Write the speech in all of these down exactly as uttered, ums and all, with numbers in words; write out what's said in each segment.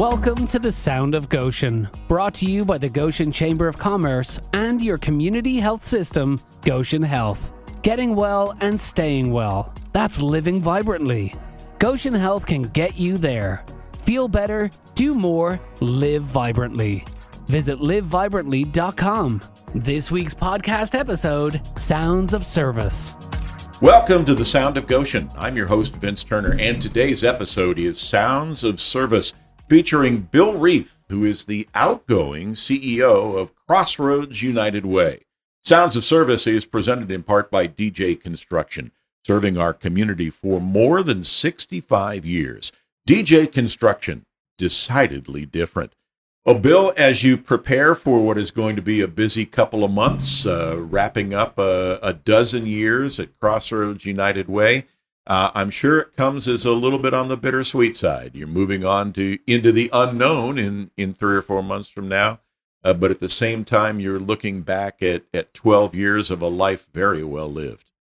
Welcome to the Sound of Goshen, brought to you by the Goshen Chamber of Commerce and your community health system, Goshen Health. Getting well and staying well, that's living vibrantly. Goshen Health can get you there. Feel better, do more, live vibrantly. Visit live vibrantly dot com. This week's podcast episode, Sounds of Service. Welcome to the Sound of Goshen. I'm your host, Vince Turner, and today's episode is Sounds of Service, featuring Bill Rieth, who is the outgoing C E O of Crossroads United Way. Sounds of Service is presented in part by D J Construction, serving our community for more than sixty-five years. D J Construction, decidedly different. Well, Bill, as you prepare for what is going to be a busy couple of months, uh, wrapping up a, a dozen years at Crossroads United Way, uh, I'm sure it comes as a little bit on the bittersweet side. You're moving on to into the unknown in, in three or four months from now, uh, but at the same time, you're looking back at, at twelve years of a life very well lived.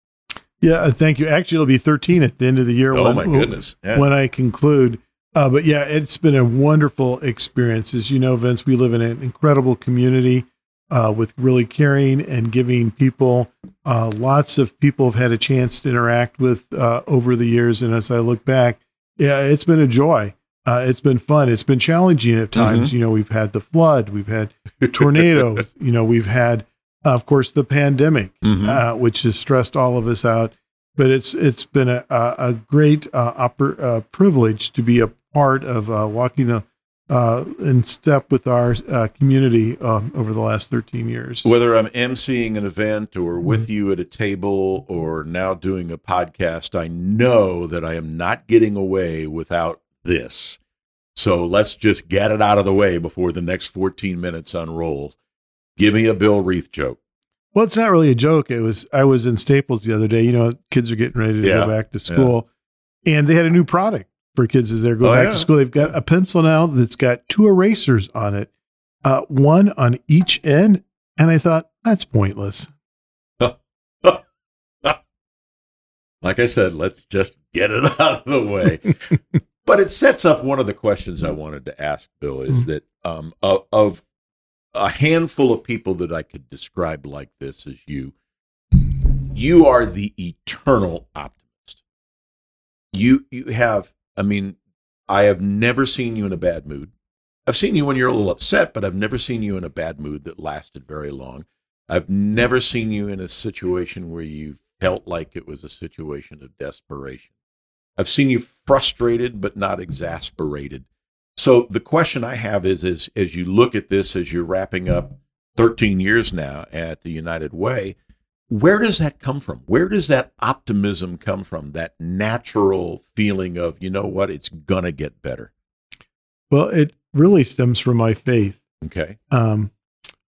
Yeah, thank you. Actually, it'll be thirteen at the end of the year. Oh, when, my goodness. Yeah. When I conclude. Uh, but yeah, it's been a wonderful experience. As you know, Vince, we live in an incredible community uh, with really caring and giving people. Uh, lots of people have had a chance to interact with uh, over the years. And as I look back, yeah, it's been a joy. Uh, it's been fun. It's been challenging at times. Mm-hmm. You know, we've had the flood, we've had tornadoes, you know, we've had, uh, of course, the pandemic, mm-hmm. uh, which has stressed all of us out. But it's it's been a, a great uh, oper, uh, privilege to be a part of uh, walking the, uh, in step with our uh, community um, over the last thirteen years. Whether I'm emceeing an event or with you at a table or now doing a podcast, I know that I am not getting away without this. So let's just get it out of the way before the next fourteen minutes unrolls. Give me a Bill Rieth joke. Well, it's not really a joke. It was, I was in Staples the other day, you know, kids are getting ready to yeah. go back to school yeah. and they had a new product for kids as they're going oh, back yeah. to school. They've got a pencil now that's got two erasers on it, uh, one on each end. And I thought, that's pointless. Like I said, let's just get it out of the way. But it sets up one of the questions I wanted to ask, Bill, is mm-hmm. that um, of, of a handful of people that I could describe like this as you, you are the eternal optimist. You, you have, I mean, I have never seen you in a bad mood. I've seen you when you're a little upset, but I've never seen you in a bad mood that lasted very long. I've never seen you in a situation where you felt like it was a situation of desperation. I've seen you frustrated, but not exasperated. So the question I have is, is, as you look at this, as you're wrapping up thirteen years now at the United Way, where does that come from? Where does that optimism come from, that natural feeling of, you know what, it's going to get better? Well, it really stems from my faith. Okay. Um,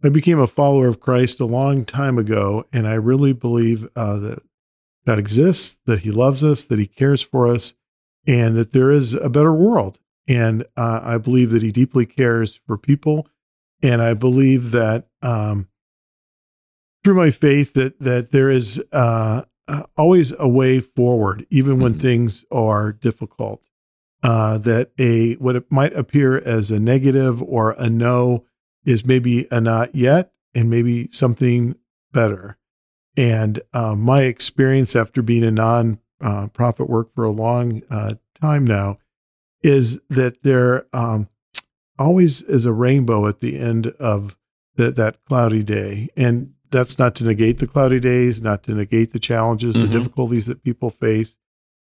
I became a follower of Christ a long time ago, and I really believe uh, that God exists, that he loves us, that he cares for us, and that there is a better world. And uh, I believe that he deeply cares for people. And I believe that um, through my faith that that there is uh, always a way forward, even when mm-hmm. things are difficult, uh, that a what it might appear as a negative or a no is maybe a not yet and maybe something better. And uh, my experience after being in non-profit work for a long uh, time now is that there um, always is a rainbow at the end of the, that cloudy day. And that's not to negate the cloudy days, not to negate the challenges, mm-hmm. the difficulties that people face.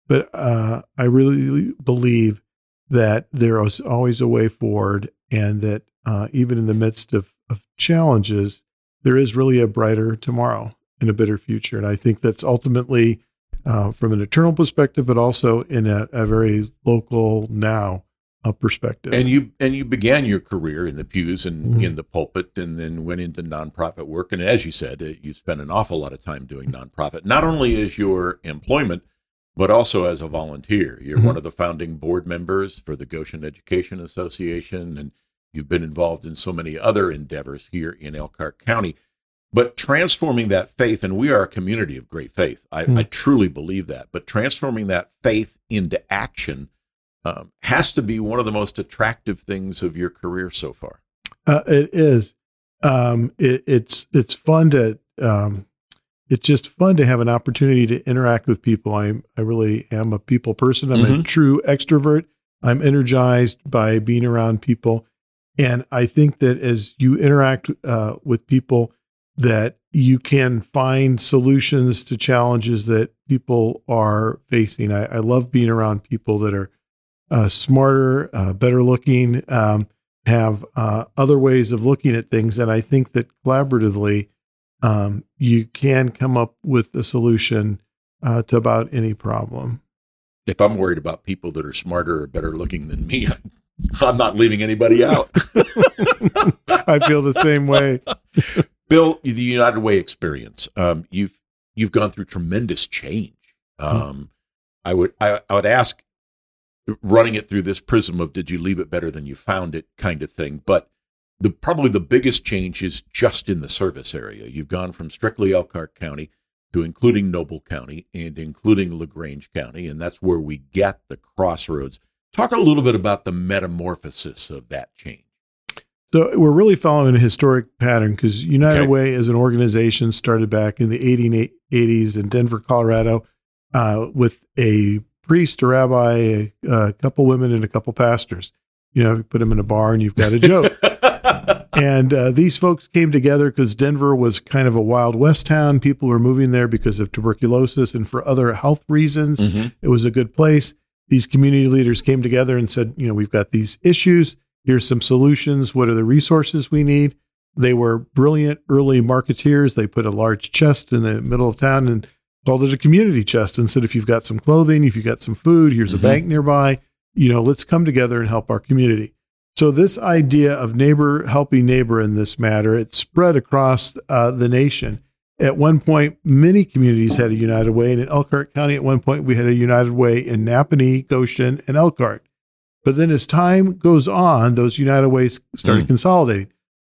But uh, I really believe that there is always a way forward, and that uh, even in the midst of, of challenges, there is really a brighter tomorrow and a better future. And I think that's ultimately Uh, from an eternal perspective, but also in a, a very local now uh, perspective. And you and you began your career in the pews and mm-hmm. in the pulpit, and then went into nonprofit work. And as you said, you spent an awful lot of time doing nonprofit, not only as your employment, but also as a volunteer. You're mm-hmm. one of the founding board members for the Goshen Education Association, and you've been involved in so many other endeavors here in Elkhart County. But transforming that faith, and we are a community of great faith. I, mm. I truly believe that. But transforming that faith into action um, has to be one of the most attractive things of your career so far. Uh, it is. Um, it, it's it's fun to um, it's just fun to have an opportunity to interact with people. I I really am a people person. I'm mm-hmm. a true extrovert. I'm energized by being around people, and I think that as you interact uh, with people, that you can find solutions to challenges that people are facing. I, I love being around people that are uh, smarter, uh, better looking, um, have uh, other ways of looking at things. And I think that collaboratively, um, you can come up with a solution uh, to about any problem. If I'm worried about people that are smarter or better looking than me, I'm not leaving anybody out. I feel the same way. Bill, the United Way experience, um, you've you've gone through tremendous change. Um, mm-hmm. I would I, I would ask, running it through this prism of did you leave it better than you found it kind of thing, but the probably the biggest change is just in the service area. You've gone from strictly Elkhart County to including Noble County and including LaGrange County, and that's where we get the Crossroads. Talk a little bit about the metamorphosis of that change. So we're really following a historic pattern because United okay. Way as an organization started back in the eighteen eighties in Denver, Colorado, uh, with a priest, a rabbi, a, a couple women, and a couple pastors. You know, you put them in a bar and you've got a joke. And uh, these folks came together because Denver was kind of a Wild West town. People were moving there because of tuberculosis and for other health reasons. Mm-hmm. It was a good place. These community leaders came together and said, you know, we've got these issues. Here's some solutions. What are the resources we need? They were brilliant early marketeers. They put a large chest in the middle of town and called it a community chest and said, if you've got some clothing, if you've got some food, here's mm-hmm. a bank nearby, you know, let's come together and help our community. So this idea of neighbor helping neighbor in this matter, it spread across uh, the nation. At one point, many communities had a United Way. And in Elkhart County, at one point, we had a United Way in Napanee, Goshen, and Elkhart. But then as time goes on, those United Ways started mm. consolidating.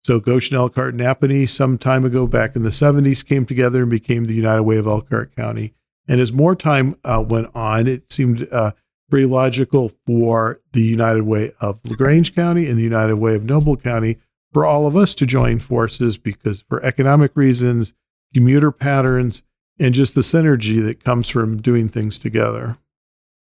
So Goshen, Elkhart, and Napanee some time ago back in the seventies came together and became the United Way of Elkhart County. And as more time uh, went on, it seemed uh, pretty logical for the United Way of LaGrange County and the United Way of Noble County for all of us to join forces because for economic reasons, commuter patterns, and just the synergy that comes from doing things together.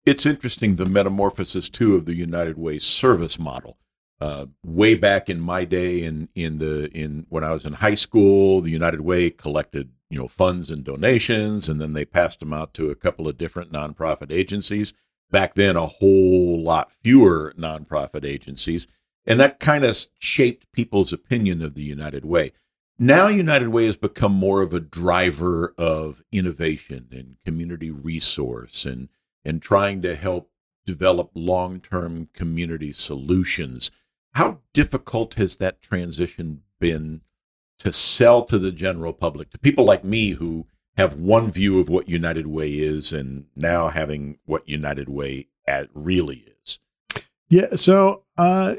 It's interesting, the metamorphosis, too, of the United Way service model. Uh, way back in my day, in, in the in when I was in high school, the United Way collected you know funds and donations, and then they passed them out to a couple of different nonprofit agencies. Back then, a whole lot fewer nonprofit agencies, and that kind of shaped people's opinion of the United Way. Now, United Way has become more of a driver of innovation and community resource and and trying to help develop long-term community solutions. How difficult has that transition been to sell to the general public, to people like me who have one view of what United Way is and now having what United Way really is? Yeah, so uh,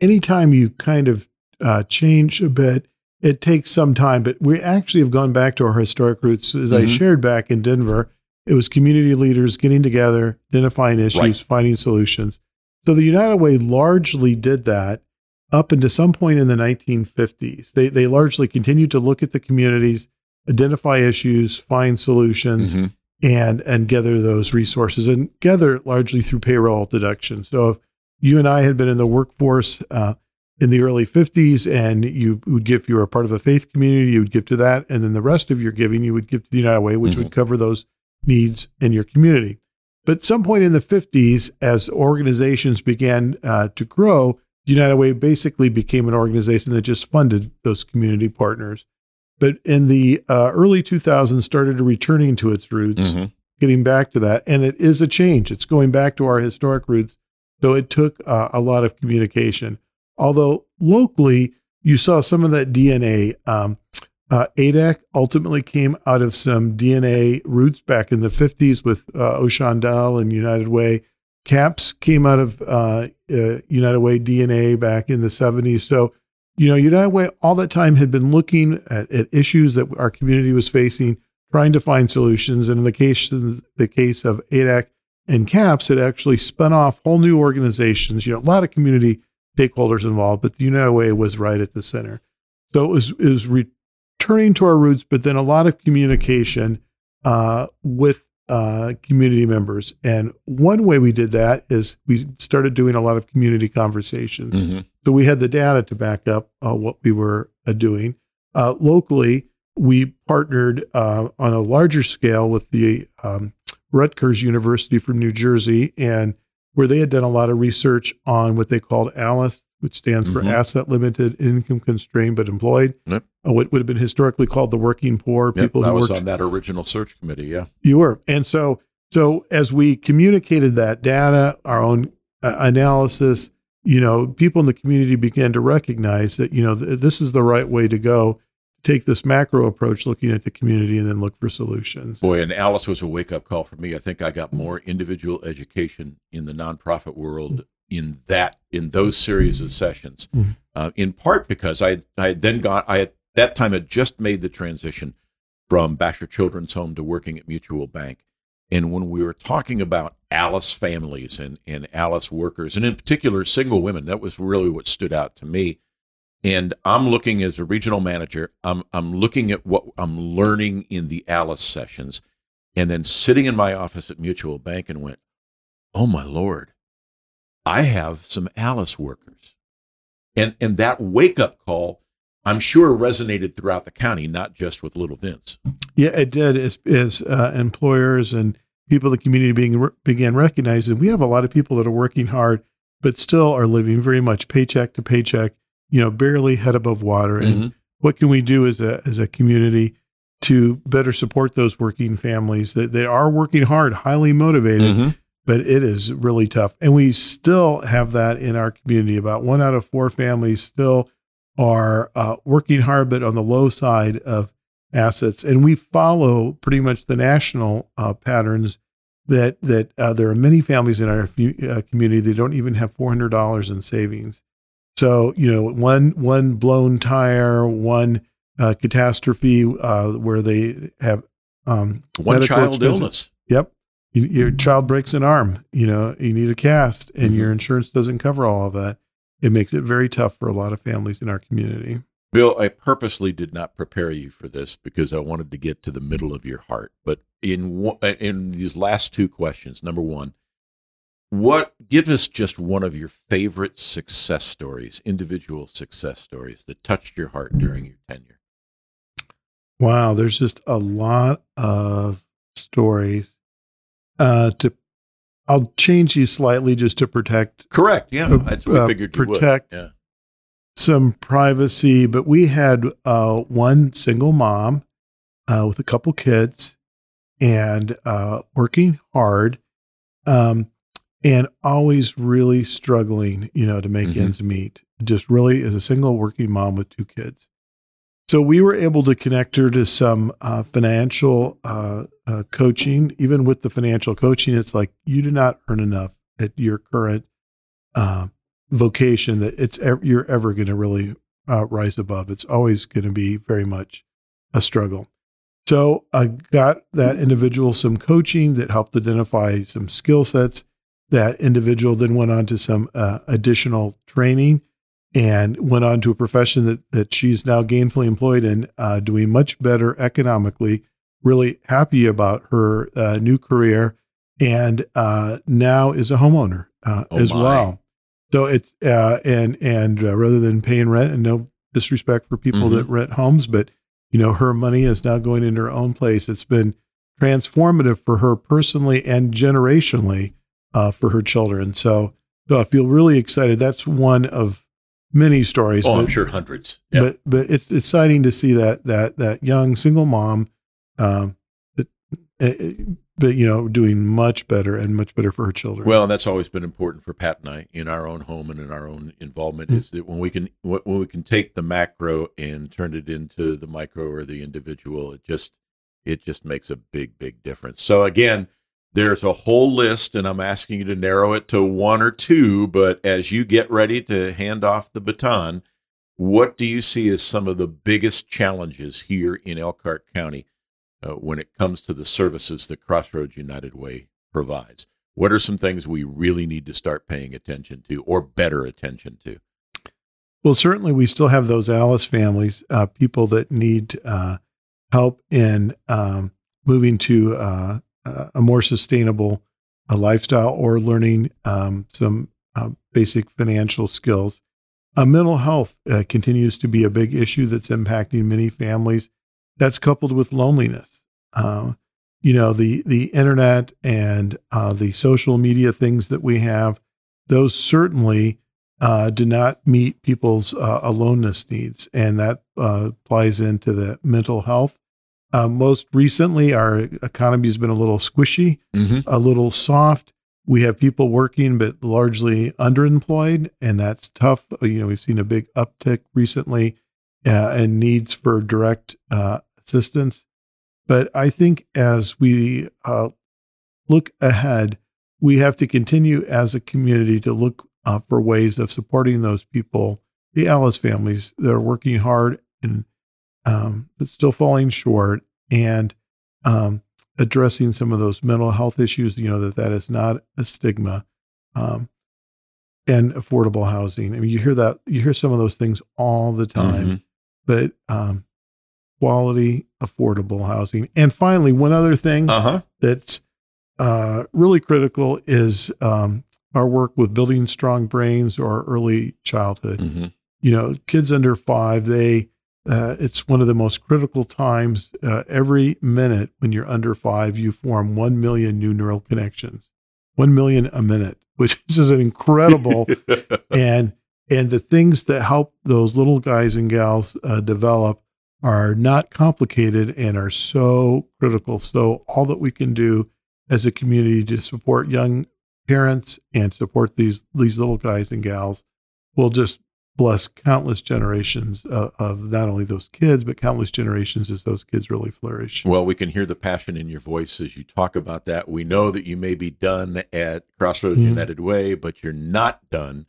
anytime you kind of uh, change a bit, it takes some time, but we actually have gone back to our historic roots. As mm-hmm. I shared back in Denver, it was community leaders getting together, identifying issues, right. finding solutions. So the United Way largely did that up until some point in the nineteen fifties. They they largely continued to look at the communities, identify issues, find solutions, mm-hmm. and and gather those resources, and gather largely through payroll deduction. So if you and I had been in the workforce uh, in the early fifties, and you would give, if you were a part of a faith community, you would give to that, and then the rest of your giving you would give to the United Way, which mm-hmm. would cover those needs in your community. But some point in the fifties, as organizations began uh, to grow, United Way basically became an organization that just funded those community partners. But in the uh, early two thousands, started returning to its roots, mm-hmm. getting back to that. And it is a change. It's going back to our historic roots. So it took uh, a lot of communication. Although locally, you saw some of that D N A. Um, Uh, A D A C ultimately came out of some D N A roots back in the fifties with uh, O'Shondale and United Way. C A P S came out of uh, uh, United Way D N A back in the seventies. So, you know, United Way all that time had been looking at, at issues that our community was facing, trying to find solutions. And in the case, in the case of A D A C, and CAPS had actually spun off whole new organizations, you know, a lot of community stakeholders involved, but the United Way was right at the center. So it was, it was returning to our roots, but then a lot of communication uh, with uh, community members. And one way we did that is we started doing a lot of community conversations. Mm-hmm. So we had the data to back up uh, what we were uh, doing. Uh, locally, we partnered uh, on a larger scale with the um, Rutgers University from New Jersey, and where they had done a lot of research on what they called Alice, which stands mm-hmm. for asset limited, income constrained, but employed. Yep. Uh, what would have been historically called the working poor. People yep, who I was worked. on that original search committee. Yeah, you were. And so, so as we communicated that data, our own uh, analysis, you know, people in the community began to recognize that, you know, th- this is the right way to go. Take this macro approach, looking at the community, and then look for solutions. Boy, and Alice was a wake-up call for me. I think I got more individual education in the nonprofit world in that in those series of sessions, mm-hmm. uh, in part because I I had then got I at that time had just made the transition from Basher Children's Home to working at Mutual Bank, and when we were talking about Alice families and and Alice workers, and in particular single women, that was really what stood out to me. And I'm looking as a regional manager, I'm I'm looking at what I'm learning in the Alice sessions, and then sitting in my office at Mutual Bank and went, oh my Lord, I have some Alice workers. And and that wake-up call, I'm sure, resonated throughout the county, not just with Little Vince. Yeah, it did, as, as uh, employers and people in the community being, began recognizing we have a lot of people that are working hard, but still are living very much paycheck to paycheck, you know, barely head above water. And mm-hmm. what can we do as a as a community to better support those working families that they are working hard, highly motivated, mm-hmm. but it is really tough. And we still have that in our community. About one out of four families still are uh, working hard, but on the low side of assets. And we follow pretty much the national uh, patterns that, that uh, there are many families in our uh, community that don't even have four hundred dollars in savings. So, you know, one one blown tire, one uh, catastrophe uh, where they have um, one child expenses. Illness. Yep, you, your child breaks an arm. You know, you need a cast, and mm-hmm. your insurance doesn't cover all of that. It makes it very tough for a lot of families in our community. Bill, I purposely did not prepare you for this because I wanted to get to the middle of your heart. But in in these last two questions, number one. What, give us just one of your favorite success stories, individual success stories that touched your heart during your tenure. Wow, there's just a lot of stories. Uh, to, I'll change these slightly just to protect. Correct, yeah, uh, that's what I figured you uh, protect would. Yeah. Some privacy, but we had uh, one single mom uh, with a couple kids and uh, working hard. Um, And always really struggling, you know, to make mm-hmm. ends meet, just really as a single working mom with two kids. So we were able to connect her to some uh, financial uh, uh, coaching. Even with the financial coaching, it's like you do not earn enough at your current uh, vocation that it's e- you're ever going to really uh, rise above. It's always going to be very much a struggle. So I got that individual some coaching that helped identify some skill sets. That individual then went on to some uh, additional training and went on to a profession that, that she's now gainfully employed in, uh, doing much better economically, really happy about her uh, new career, and uh, now is a homeowner uh, oh as my. well. So it's, uh, and, and uh, rather than paying rent, and no disrespect for people mm-hmm. that rent homes, but you know, her money is now going into her own place. It's been transformative for her personally and generationally. Uh, for her children. So, so I feel really excited. That's one of many stories. Oh, but, I'm sure hundreds. Yeah. But but it's exciting to see that that that young single mom, um, it, it, but you know, doing much better and much better for her children. Well, and that's always been important for Pat and I in our own home and in our own involvement. Mm-hmm. Is that when we can when we can take the macro and turn it into the micro or the individual, it just it just makes a big big difference. So again. There's a whole list, and I'm asking you to narrow it to one or two, but as you get ready to hand off the baton, what do you see as some of the biggest challenges here in Elkhart County uh, when it comes to the services that Crossroads United Way provides? What are some things we really need to start paying attention to or better attention to? Well, certainly we still have those Alice families, uh, people that need uh, help in um, moving to uh, a more sustainable uh, lifestyle or learning um, some uh, basic financial skills. Uh, mental health uh, continues to be a big issue that's impacting many families. That's coupled with loneliness. Uh, you know, the the internet and uh, the social media things that we have, those certainly uh, do not meet people's uh, aloneness needs, and that uh, plays into the mental health. Uh, most recently, our economy has been a little squishy, mm-hmm. a little soft. We have people working, but largely underemployed, and that's tough. You know, we've seen a big uptick recently uh, in needs for direct uh, assistance. But I think as we uh, look ahead, we have to continue as a community to look uh, for ways of supporting those people, the Alice families that are working hard and um, but still falling short, and um, addressing some of those mental health issues, you know, that that is not a stigma, um, and affordable housing. I mean, you hear that, you hear some of those things all the time, mm-hmm. but um, quality, affordable housing. And finally, one other thing uh-huh. that's uh, really critical is um, our work with building strong brains or early childhood. Mm-hmm. You know, kids under five, they, Uh, it's one of the most critical times. Uh, every minute when you're under five, you form one million new neural connections, one million a minute, which is incredible. and, and the things that help those little guys and gals uh, develop are not complicated and are so critical. So all that we can do as a community to support young parents and support these, these little guys and gals will just bless countless generations uh, of not only those kids, but countless generations as those kids really flourish. Well, we can hear the passion in your voice as you talk about that. We know that you may be done at Crossroads mm-hmm. United Way, but you're not done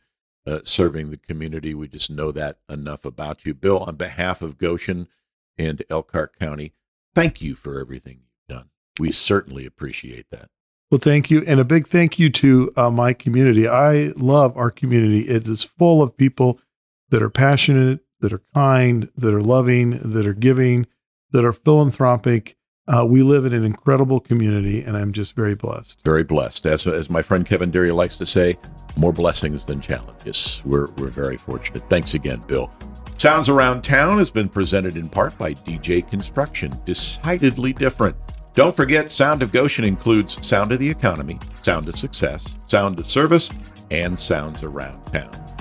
uh, serving the community. We just know that enough about you. Bill, on behalf of Goshen and Elkhart County, thank you for everything you've done. We certainly appreciate that. Well, thank you. And a big thank you to uh, my community. I love our community. It is full of people that are passionate, that are kind, that are loving, that are giving, that are philanthropic. Uh, we live in an incredible community, and I'm just very blessed. Very blessed. As as my friend Kevin Deary likes to say, more blessings than challenges. We're, we're very fortunate. Thanks again, Bill. Sounds Around Town has been presented in part by D J Construction. Decidedly different. Don't forget, Sound of Goshen includes Sound of the Economy, Sound of Success, Sound of Service, and Sounds Around Town.